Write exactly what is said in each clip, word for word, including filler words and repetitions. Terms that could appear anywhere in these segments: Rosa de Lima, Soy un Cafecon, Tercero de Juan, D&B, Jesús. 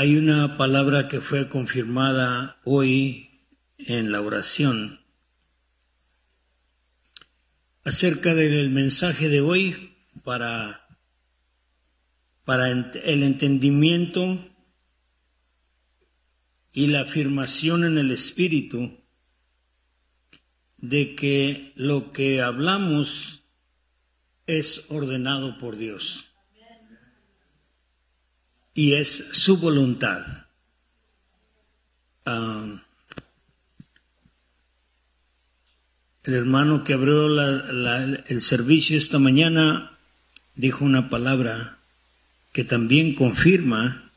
Hay una palabra que fue confirmada hoy en la oración acerca del mensaje de hoy para, para el entendimiento y la afirmación en el Espíritu de que lo que hablamos es ordenado por Dios. Y es su voluntad. Ah, el hermano que abrió la, la, el servicio esta mañana dijo una palabra que también confirma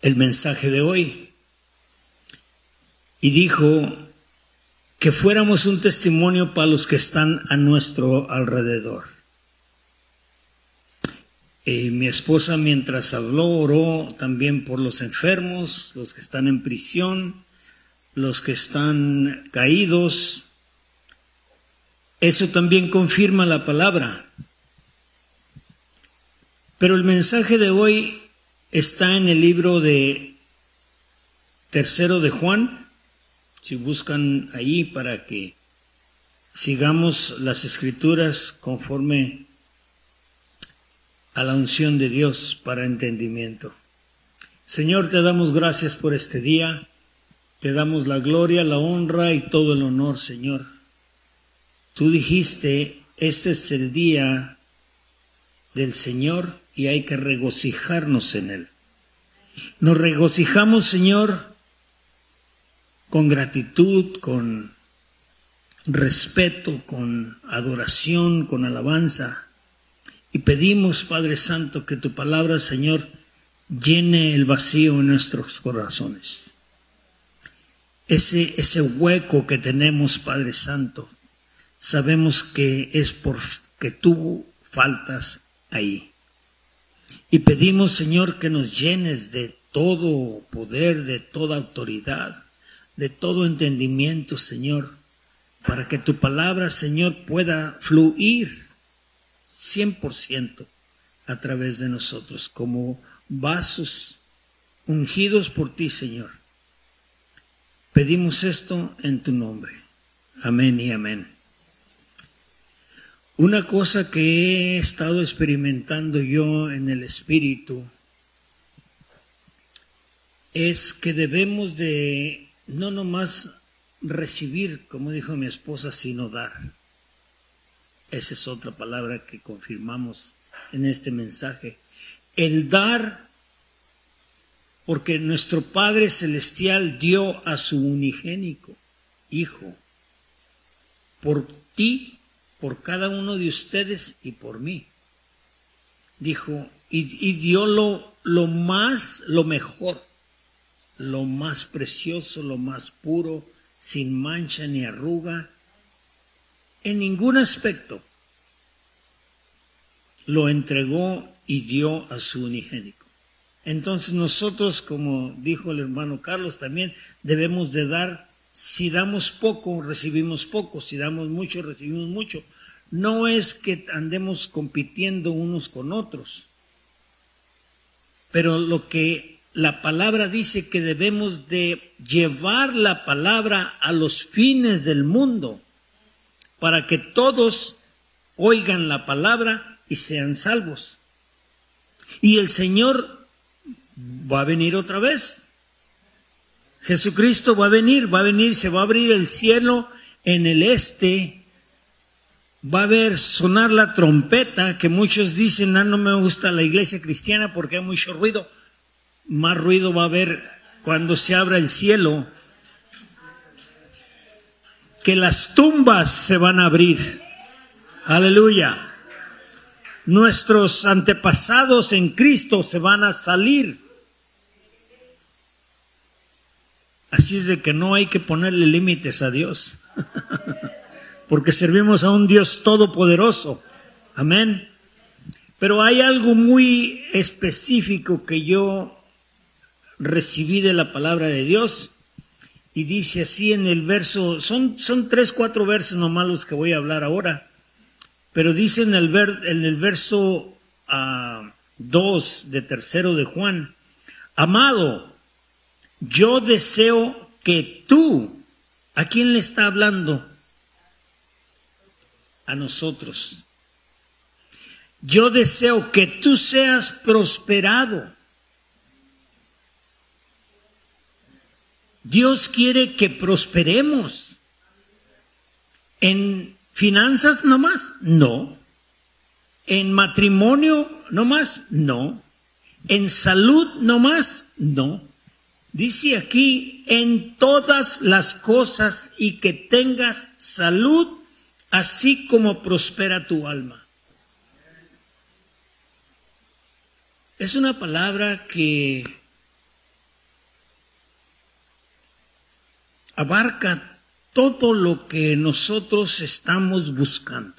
el mensaje de hoy. Y dijo que fuéramos un testimonio para los que están a nuestro alrededor. Eh, mi esposa, mientras habló, oró también por los enfermos, los que están en prisión, los que están caídos. Eso también confirma la palabra. Pero el mensaje de hoy está en el libro de Tercero de Juan. Si buscan ahí para que sigamos las escrituras conforme a la unción de Dios para entendimiento. Señor, te damos gracias por este día. Te damos la gloria, la honra y todo el honor, Señor. Tú dijiste, este es el día del Señor y hay que regocijarnos en él. Nos regocijamos, Señor, con gratitud, con respeto, con adoración, con alabanza. Y pedimos, Padre Santo, que tu palabra, Señor, llene el vacío en nuestros corazones. Ese, ese hueco que tenemos, Padre Santo, sabemos que es porque tú faltas ahí. Y pedimos, Señor, que nos llenes de todo poder, de toda autoridad, de todo entendimiento, Señor, para que tu palabra, Señor, pueda fluir cien por ciento a través de nosotros, como vasos ungidos por ti, Señor. Pedimos esto en tu nombre. Amén y amén. Una cosa que he estado experimentando yo en el Espíritu es que debemos de no nomás recibir, como dijo mi esposa, sino dar. Esa es otra palabra que confirmamos en este mensaje. El dar, porque nuestro Padre Celestial dio a su unigénico Hijo, por ti, por cada uno de ustedes y por mí. Dijo, y, y dio lo, lo más, lo mejor, lo más precioso, lo más puro, sin mancha ni arruga. En ningún aspecto lo entregó y dio a su unigénico. Entonces nosotros, como dijo el hermano Carlos también, debemos de dar. Si damos poco, recibimos poco. Si damos mucho, recibimos mucho. No es que andemos compitiendo unos con otros. Pero lo que la palabra dice que debemos de llevar la palabra a los fines del mundo, para que todos oigan la palabra y sean salvos. Y el Señor va a venir otra vez. Jesucristo va a venir, va a venir, se va a abrir el cielo en el este. Va a haber sonar la trompeta, que muchos dicen, ah, no me gusta la iglesia cristiana porque hay mucho ruido. Más ruido va a haber cuando se abra el cielo. Que las tumbas se van a abrir. Aleluya. Nuestros antepasados en Cristo se van a salir. Así es de que no hay que ponerle límites a Dios. Porque servimos a un Dios todopoderoso. Amén. Pero hay algo muy específico que yo recibí de la palabra de Dios. Y dice así en el verso, son, son tres, cuatro versos nomás los que voy a hablar ahora, pero dice en el, ver, en el verso uh, dos de Tercero de Juan. Amado, yo deseo que tú, ¿a quién le está hablando? A nosotros. Yo deseo que tú seas prosperado. Dios quiere que prosperemos. ¿En finanzas nomás? No. ¿En matrimonio nomás? No. ¿En salud nomás? No. Dice aquí, en todas las cosas y que tengas salud, así como prospera tu alma. Es una palabra que abarca todo lo que nosotros estamos buscando.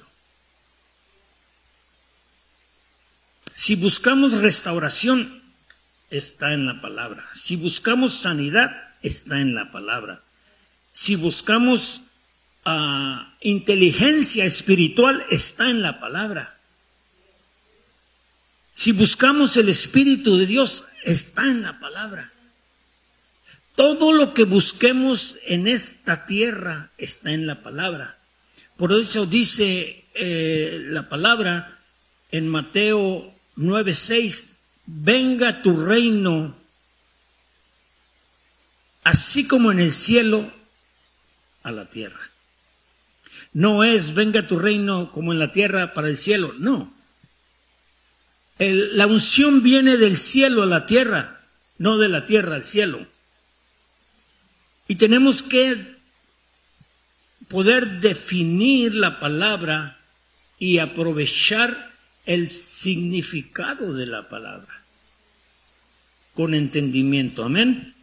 Si buscamos restauración, está en la palabra. Si buscamos sanidad, está en la palabra. Si buscamos uh, inteligencia espiritual, está en la palabra. Si buscamos el Espíritu de Dios, está en la palabra. Todo lo que busquemos en esta tierra está en la palabra. Por eso dice eh, la palabra en Mateo nueve seis, venga tu reino, así como en el cielo, a la tierra. No es venga tu reino como en la tierra para el cielo, no. El, la unción viene del cielo a la tierra, no de la tierra al cielo. Y tenemos que poder definir la palabra y aprovechar el significado de la palabra con entendimiento. Amén.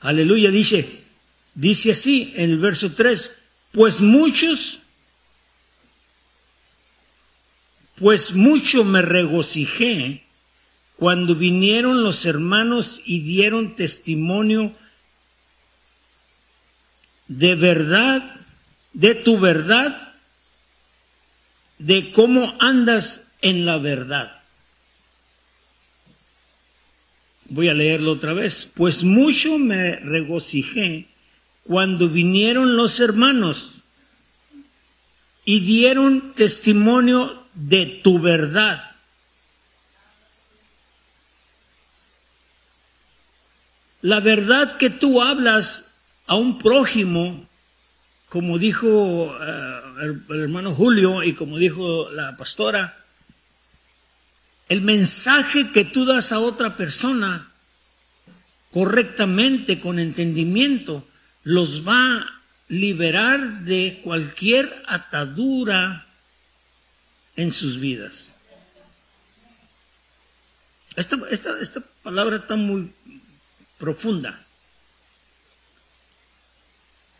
Aleluya. Dice, dice así en el verso tres, pues muchos, pues mucho me regocijé cuando vinieron los hermanos y dieron testimonio de verdad, de tu verdad, de cómo andas en la verdad. Voy a leerlo otra vez. Pues mucho me regocijé cuando vinieron los hermanos y dieron testimonio de tu verdad. La verdad que tú hablas a un prójimo, como dijo uh, el, el hermano Julio y como dijo la pastora, el mensaje que tú das a otra persona correctamente, con entendimiento, los va a liberar de cualquier atadura en sus vidas. Esta, esta, esta palabra está muy profunda.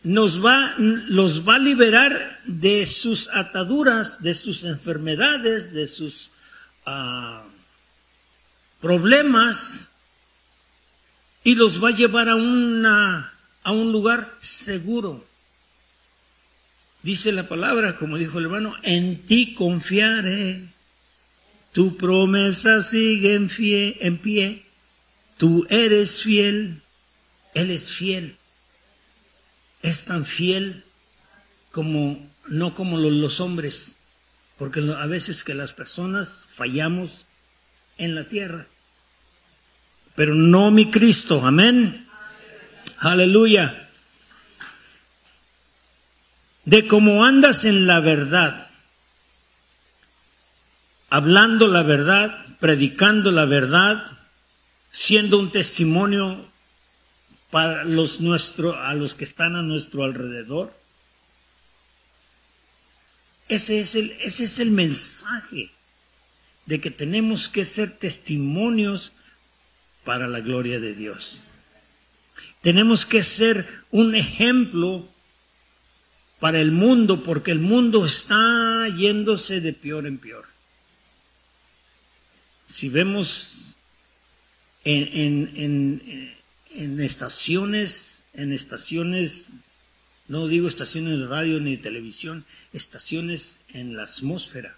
Nos va, los va a liberar de sus ataduras, de sus enfermedades, de sus uh, problemas, y los va a llevar a, una, a un lugar seguro. Dice la palabra, como dijo el hermano, en ti confiaré, tu promesa sigue en, fie, en pie, tú eres fiel, Él es fiel. Es tan fiel como, no como los, los hombres, porque a veces que las personas fallamos en la tierra, pero no mi Cristo, amén, aleluya, de cómo andas en la verdad, hablando la verdad, predicando la verdad, siendo un testimonio para los nuestros, a los que están a nuestro alrededor. Ese es el, ese es el mensaje de que tenemos que ser testimonios para la gloria de Dios. Tenemos que ser un ejemplo para el mundo, porque el mundo está yéndose de peor en peor. Si vemos en, en, en en estaciones, en estaciones, no digo estaciones de radio ni de televisión, estaciones en la atmósfera,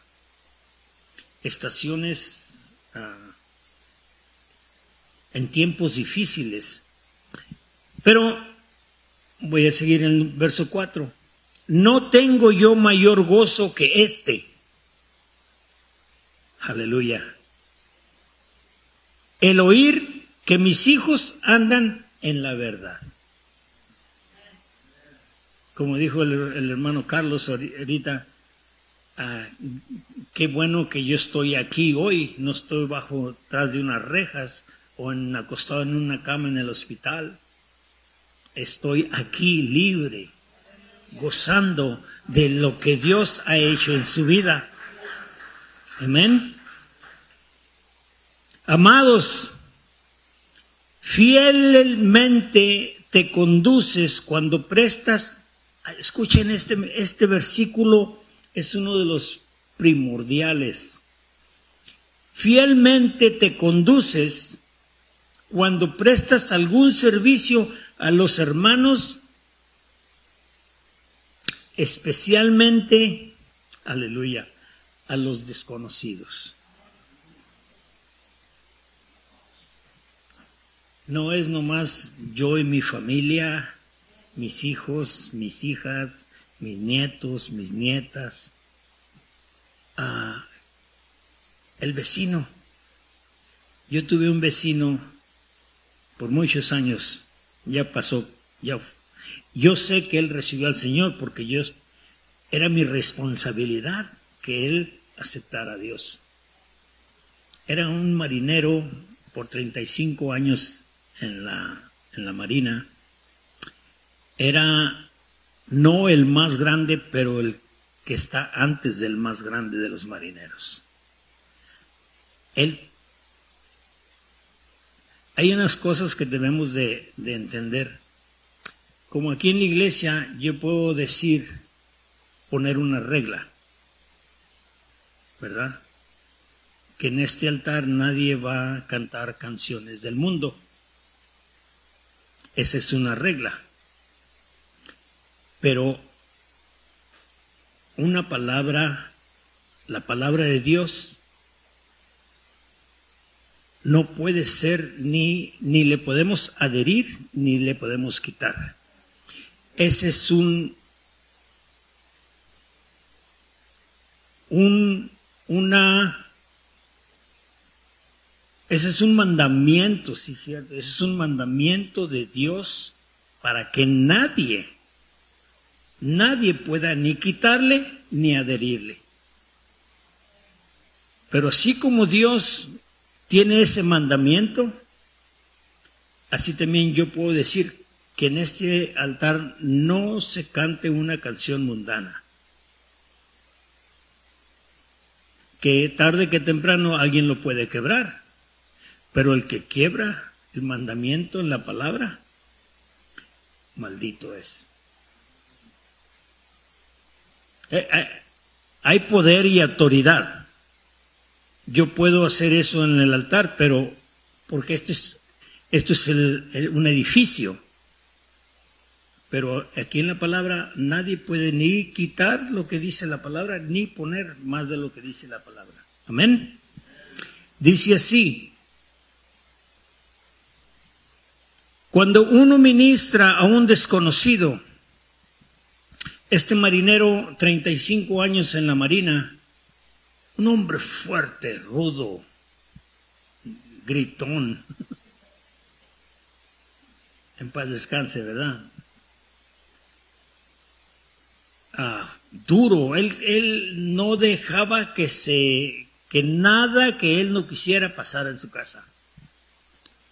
estaciones uh, en tiempos difíciles. Pero voy a seguir en el verso cuatro. No tengo yo mayor gozo que este. Aleluya. El oír que mis hijos andan en la verdad. Como dijo el, el hermano Carlos ahorita, ah, qué bueno que yo estoy aquí hoy, no estoy bajo tras de unas rejas o en, acostado en una cama en el hospital. Estoy aquí libre, gozando de lo que Dios ha hecho en su vida. Amén. Amados, fielmente te conduces cuando prestas. Escuchen, este, este versículo es uno de los primordiales. Fielmente te conduces cuando prestas algún servicio a los hermanos, especialmente, aleluya, a los desconocidos. No es nomás yo y mi familia, mis hijos, mis hijas, mis nietos, mis nietas, ah, el vecino. Yo tuve un vecino por muchos años, ya pasó, ya. Yo sé que él recibió al Señor porque yo era mi responsabilidad que él aceptara a Dios. Era un marinero por treinta y cinco años en la, en la marina. Era no el más grande, pero el que está antes del más grande de los marineros. Él, hay unas cosas que debemos de, de entender. Como aquí en la iglesia yo puedo decir, poner una regla, ¿verdad? Que en este altar nadie va a cantar canciones del mundo. Esa es una regla. Pero una palabra, la palabra de Dios, no puede ser, ni, ni le podemos adherir, ni le podemos quitar. Ese es un, un, una, ese es un mandamiento, sí, cierto, ese es un mandamiento de Dios para que nadie, nadie pueda ni quitarle ni adherirle. Pero así como Dios tiene ese mandamiento, así también yo puedo decir que en este altar no se cante una canción mundana. Que tarde que temprano alguien lo puede quebrar, pero el que quiebra el mandamiento en la palabra, maldito es. Hay poder y autoridad. Yo puedo hacer eso en el altar, pero porque esto es, esto es el, el, un edificio. Pero aquí en la palabra nadie puede ni quitar lo que dice la palabra, ni poner más de lo que dice la palabra. Amén. Dice así: cuando uno ministra a un desconocido, este marinero, treinta y cinco años en la marina, un hombre fuerte, rudo, gritón. En paz descanse, ¿verdad? Ah, duro, él, él no dejaba que, se, que nada que él no quisiera pasara en su casa.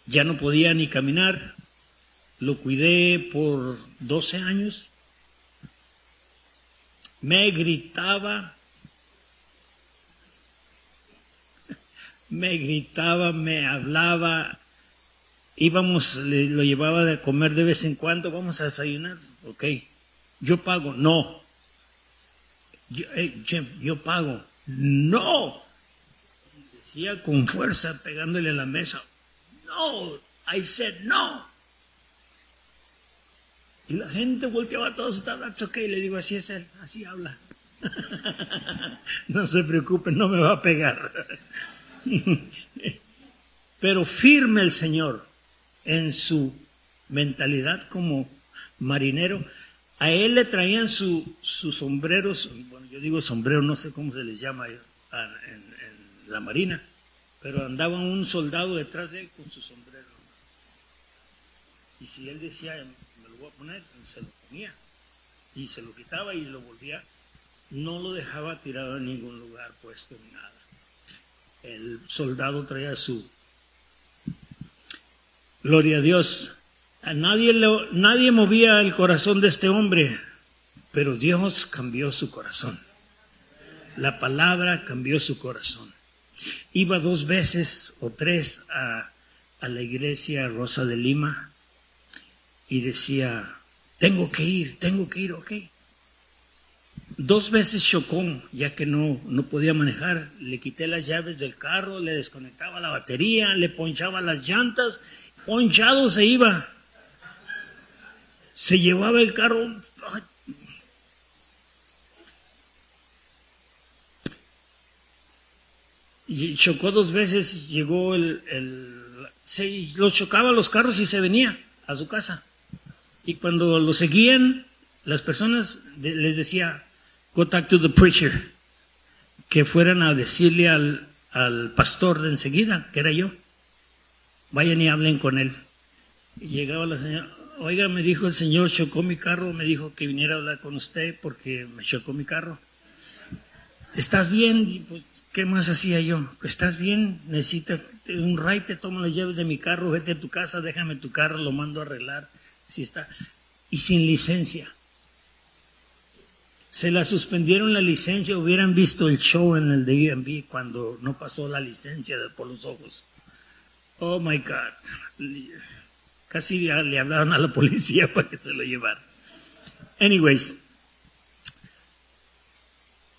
Ya no podía ni caminar, lo cuidé por doce años. Me gritaba, me gritaba, me hablaba, íbamos, le, lo llevaba de comer de vez en cuando, vamos a desayunar, ok, yo pago, no, yo, eh, yo, yo pago, no, decía con fuerza pegándole a la mesa, no, I said no. Y la gente volteaba a todos, that's okay, le digo, así es él, así habla. No se preocupen, no me va a pegar. pero firme el Señor en su mentalidad como marinero. A él le traían su, sus sombreros, bueno, yo digo sombrero, no sé cómo se les llama en, en, en la marina, pero andaba un soldado detrás de él con su sombrero. Y si él decía, me lo voy a poner, se lo ponía. Y se lo quitaba y lo volvía. No lo dejaba tirado en ningún lugar puesto ni nada. El soldado traía su... Gloria a Dios. A nadie, lo, nadie movía el corazón de este hombre, pero Dios cambió su corazón. La palabra cambió su corazón. Iba dos veces o tres a, a la iglesia Rosa de Lima y decía, tengo que ir, tengo que ir, ok. Dos veces chocó, ya que no, no podía manejar. Le quité las llaves del carro, le desconectaba la batería, le ponchaba las llantas. Ponchado se iba. Se llevaba el carro. Y chocó dos veces, llegó el... el se, lo chocaba los carros y se venía a su casa. Y cuando lo seguían, las personas de, les decía, go talk to the preacher, que fueran a decirle al, al pastor de enseguida, que era yo, vayan y hablen con él. Y llegaba la señora, oiga, me dijo el señor, chocó mi carro, me dijo que viniera a hablar con usted porque me chocó mi carro. ¿Estás bien? Y pues, ¿qué más hacía yo? ¿Estás bien? Necesitas un ride, te tomo las llaves de mi carro, vete a tu casa, déjame tu carro, lo mando a arreglar. Si está, y sin licencia. Se la suspendieron la licencia. Hubieran visto el show en el D and B cuando no pasó la licencia por los ojos. Oh my God. Casi le hablaron a la policía para que se lo llevaran. Anyways,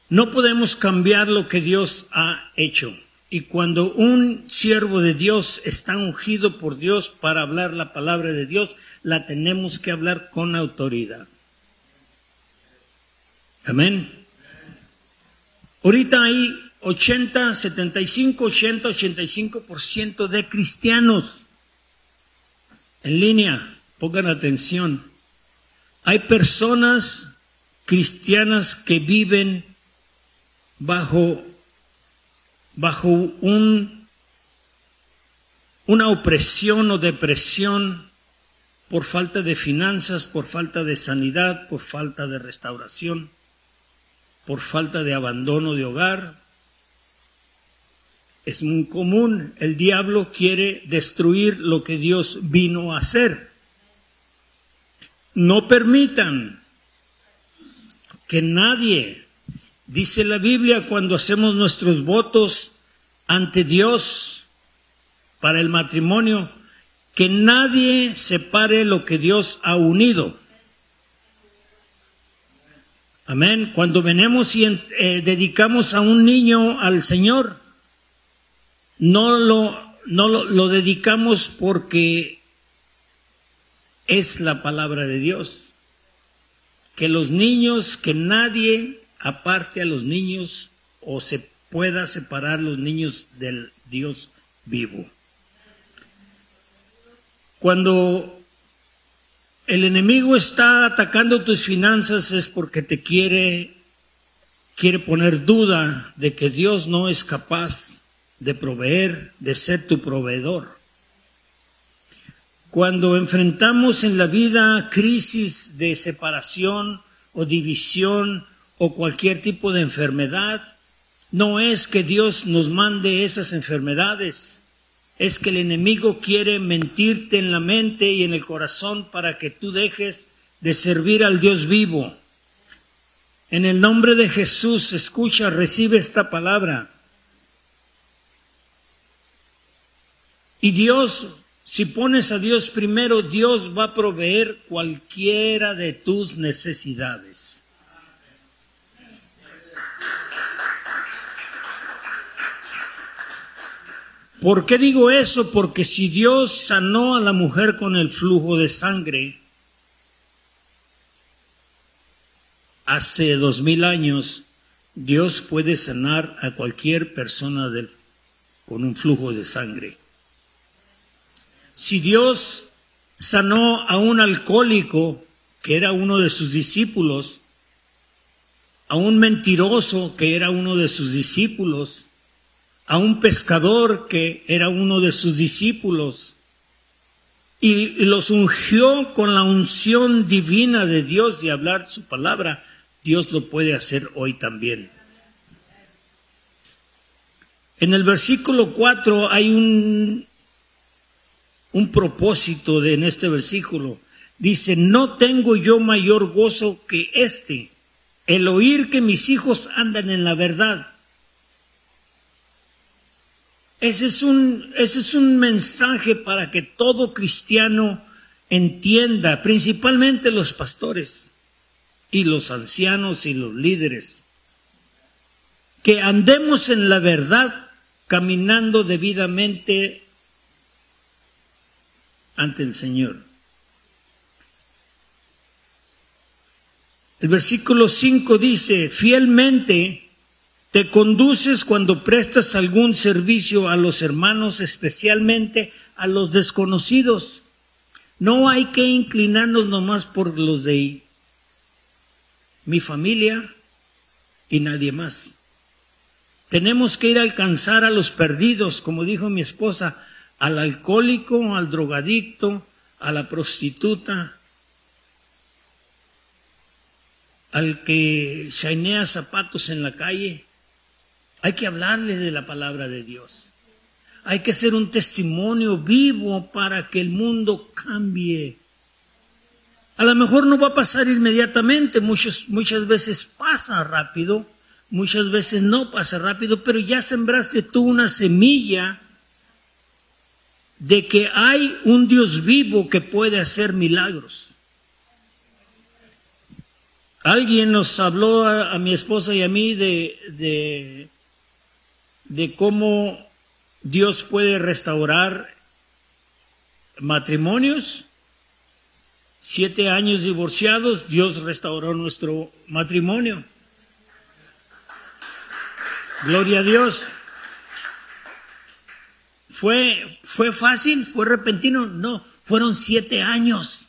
no podemos cambiar lo que Dios ha hecho. Y cuando un siervo de Dios está ungido por Dios para hablar la palabra de Dios, la tenemos que hablar con autoridad. Amén. Ahorita hay ochenta, setenta y cinco, ochenta, ochenta y cinco por ciento de cristianos en línea. Pongan atención. Hay personas cristianas que viven bajo bajo un, una opresión o depresión por falta de finanzas, por falta de sanidad, por falta de restauración, por falta de abandono de hogar. Es muy común, el diablo quiere destruir lo que Dios vino a hacer. No permitan que nadie... Dice la Biblia, cuando hacemos nuestros votos ante Dios para el matrimonio, que nadie separe lo que Dios ha unido. Amén. Cuando venemos y eh, dedicamos a un niño al Señor, no lo, no lo, lo dedicamos porque es la palabra de Dios. Que los niños, que nadie... aparte a los niños o se pueda separar los niños del Dios vivo. Cuando el enemigo está atacando tus finanzas es porque te quiere, quiere poner duda de que Dios no es capaz de proveer, de ser tu proveedor. Cuando enfrentamos en la vida crisis de separación o división, o cualquier tipo de enfermedad, no es que Dios nos mande esas enfermedades, es que el enemigo quiere mentirte en la mente y en el corazón para que tú dejes de servir al Dios vivo. En el nombre de Jesús, escucha, recibe esta palabra. Y Dios, si pones a Dios primero, Dios va a proveer cualquiera de tus necesidades. ¿Por qué digo eso? Porque si Dios sanó a la mujer con el flujo de sangre hace dos mil años, Dios puede sanar a cualquier persona del, con un flujo de sangre. Si Dios sanó a un alcohólico, que era uno de sus discípulos, a un mentiroso, que era uno de sus discípulos, a un pescador, que era uno de sus discípulos, y los ungió con la unción divina de Dios de hablar su palabra, Dios lo puede hacer hoy también. En el versículo cuatro hay un, un propósito de, en este versículo. Dice, no tengo yo mayor gozo que este, el oír que mis hijos andan en la verdad. Ese es un, ese es un mensaje para que todo cristiano entienda, principalmente los pastores y los ancianos y los líderes, que andemos en la verdad, caminando debidamente ante el Señor. El versículo cinco dice, fielmente te conduces cuando prestas algún servicio a los hermanos, especialmente a los desconocidos. No hay que inclinarnos nomás por los de ahí, mi familia y nadie más. Tenemos que ir a alcanzar a los perdidos, como dijo mi esposa, al alcohólico, al drogadicto, a la prostituta, al que chainea zapatos en la calle. Hay que hablarle de la palabra de Dios. Hay que ser un testimonio vivo para que el mundo cambie. A lo mejor no va a pasar inmediatamente, muchos, muchas veces pasa rápido, muchas veces no pasa rápido, pero ya sembraste tú una semilla de que hay un Dios vivo que puede hacer milagros. Alguien nos habló a, a mi esposa y a mí de, de, de cómo Dios puede restaurar matrimonios. Siete años divorciados, Dios restauró nuestro matrimonio. Gloria a Dios. ¿Fue, fue fácil? ¿Fue repentino? No, fueron siete años.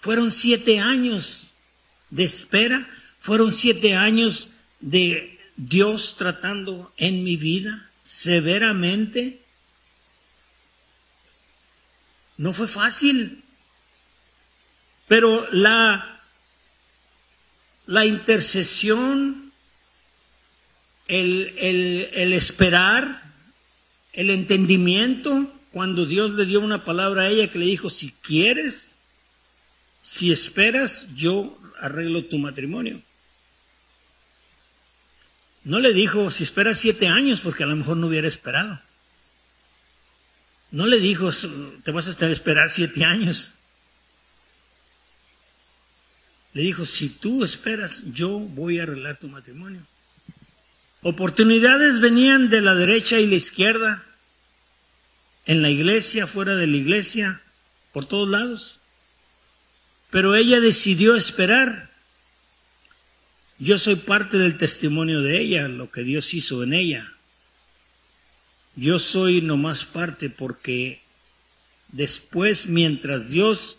Fueron siete años de espera, fueron siete años de Dios tratando en mi vida severamente. No fue fácil, pero la, la intercesión, el, el, el esperar, el entendimiento, cuando Dios le dio una palabra a ella que le dijo, si quieres, si esperas, yo arreglo tu matrimonio. No le dijo, si esperas siete años, porque a lo mejor no hubiera esperado. No le dijo, te vas a estar a esperar siete años. Le dijo, si tú esperas, yo voy a arreglar tu matrimonio. Oportunidades venían de la derecha y la izquierda, en la iglesia, fuera de la iglesia, por todos lados. Pero ella decidió esperar. Yo soy parte del testimonio de ella, lo que Dios hizo en ella. Yo soy nomás parte porque después, mientras Dios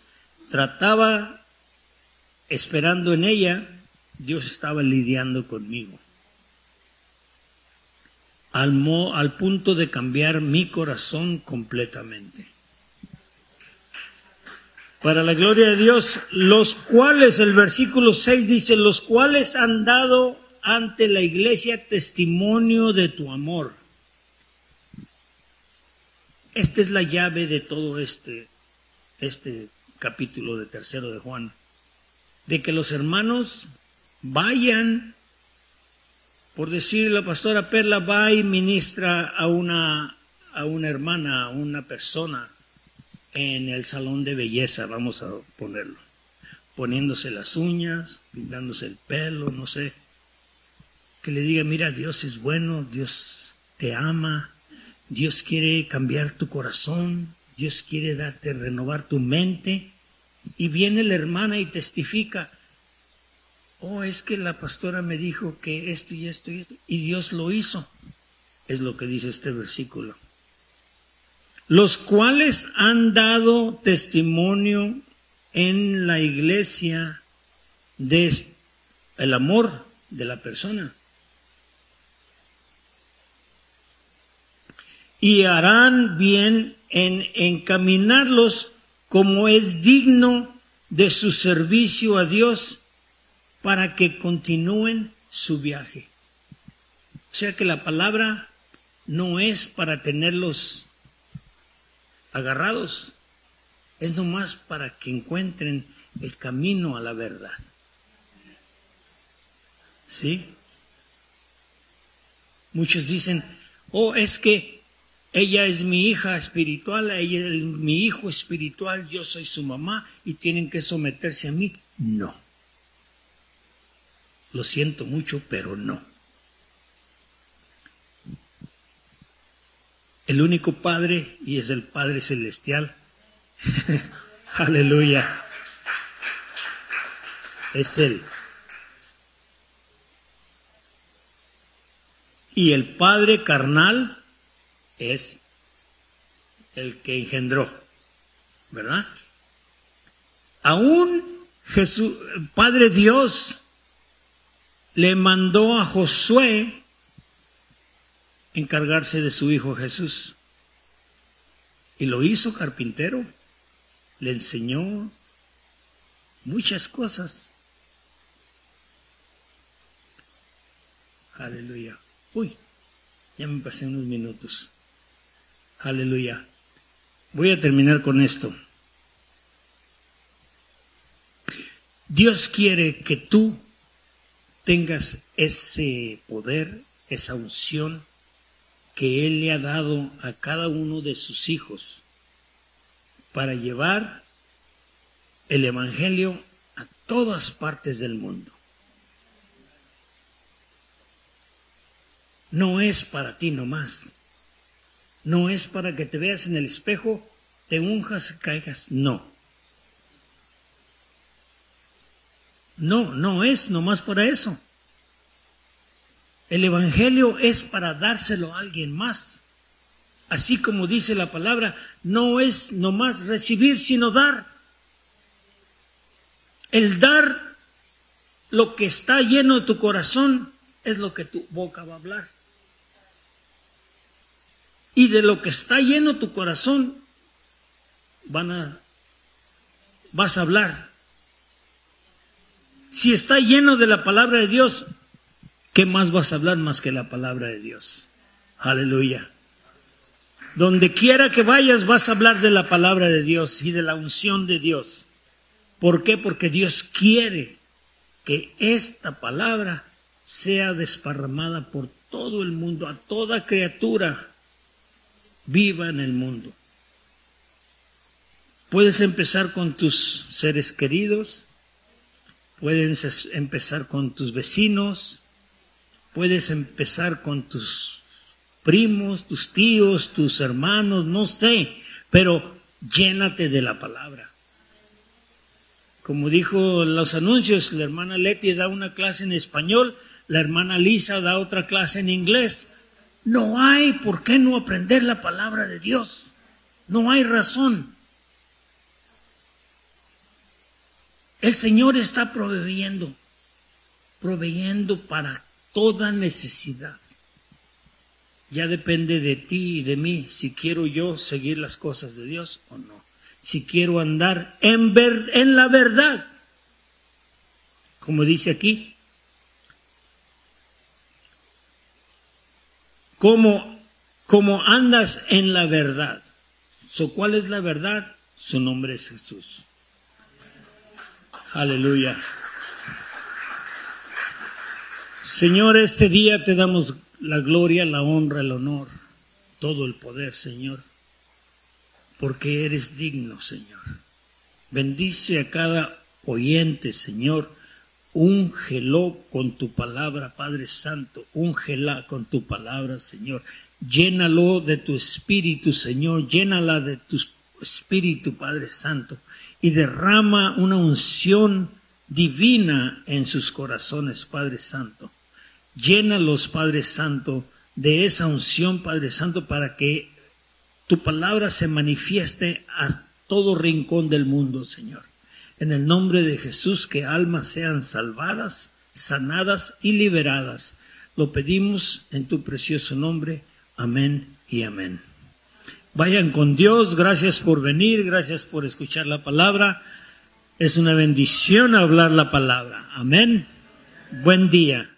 trataba esperando en ella, Dios estaba lidiando conmigo. Al, mo, al punto de cambiar mi corazón completamente. Para la gloria de Dios, los cuales, el versículo seis dice, los cuales han dado ante la iglesia testimonio de tu amor. Esta es la llave de todo este, este capítulo de Tercero de Juan, de que los hermanos vayan, por decir la pastora Perla, va y ministra a una, a una hermana, a una persona, en el salón de belleza, vamos a ponerlo, poniéndose las uñas, pintándose el pelo, no sé, que le diga, mira, Dios es bueno, Dios te ama, Dios quiere cambiar tu corazón, Dios quiere darte, renovar tu mente, y viene la hermana y testifica, oh, es que la pastora me dijo que esto y esto y esto, y Dios lo hizo, es lo que dice este versículo. los cuales han dado testimonio en la iglesia del amor de la persona. Y harán bien en encaminarlos como es digno de su servicio a Dios para que continúen su viaje. O sea que la palabra no es para tenerlos agarrados, es nomás para que encuentren el camino a la verdad. ¿Sí? Muchos dicen, oh, es que ella es mi hija espiritual, ella es mi hijo espiritual, yo soy su mamá y tienen que someterse a mí. No. Lo siento mucho, pero no. El único Padre, y es el Padre Celestial. Aleluya. Es Él. Y el Padre carnal es el que engendró, ¿verdad? Aún Jesús, Padre Dios, le mandó a Josué encargarse de su hijo Jesús. Y lo hizo carpintero. Le enseñó muchas cosas. Aleluya. Uy, ya me pasé unos minutos. Aleluya. Voy a terminar con esto. Dios quiere que tú tengas ese poder, esa unción que Él le ha dado a cada uno de sus hijos para llevar el Evangelio a todas partes del mundo. No es para ti nomás. No es para que te veas en el espejo, te unjas y caigas. No. No, no es nomás para eso. El Evangelio es para dárselo a alguien más. Así como dice la palabra, no es nomás recibir, sino dar. El dar lo que está lleno de tu corazón es lo que tu boca va a hablar. Y de lo que está lleno tu corazón, van a, vas a hablar. Si está lleno de la palabra de Dios, ¿qué más vas a hablar más que la palabra de Dios? Aleluya. Donde quiera que vayas, vas a hablar de la palabra de Dios y de la unción de Dios. ¿Por qué? Porque Dios quiere que esta palabra sea desparramada por todo el mundo, a toda criatura viva en el mundo. Puedes empezar con tus seres queridos, puedes empezar con tus vecinos, puedes empezar con tus primos, tus tíos, tus hermanos, no sé, pero llénate de la palabra. Como dijo los anuncios, la hermana Leti da una clase en español, la hermana Lisa da otra clase en inglés. No hay por qué no aprender la palabra de Dios. No hay razón. El Señor está proveyendo, proveyendo para toda necesidad. Ya depende de ti y de mí si quiero yo seguir las cosas de Dios o no. Si quiero andar en, ver, en la verdad. Como dice aquí. Como, como andas en la verdad. So, ¿cuál es la verdad? Su nombre es Jesús. Aleluya. Señor, este día te damos la gloria, la honra, el honor, todo el poder, Señor, porque eres digno, Señor. Bendice a cada oyente, Señor. Úngelo con tu palabra, Padre Santo, úngela con tu palabra, Señor. Llénalo de tu espíritu, Señor, llénala de tu espíritu, Padre Santo, y derrama una unción divina en sus corazones, Padre Santo. Llénalos, Padre Santo, de esa unción, Padre Santo, para que tu palabra se manifieste a todo rincón del mundo, Señor. En el nombre de Jesús, que almas sean salvadas, sanadas y liberadas. Lo pedimos en tu precioso nombre. Amén y amén. Vayan con Dios. Gracias por venir. Gracias por escuchar la palabra. Es una bendición hablar la palabra. Amén. Buen día.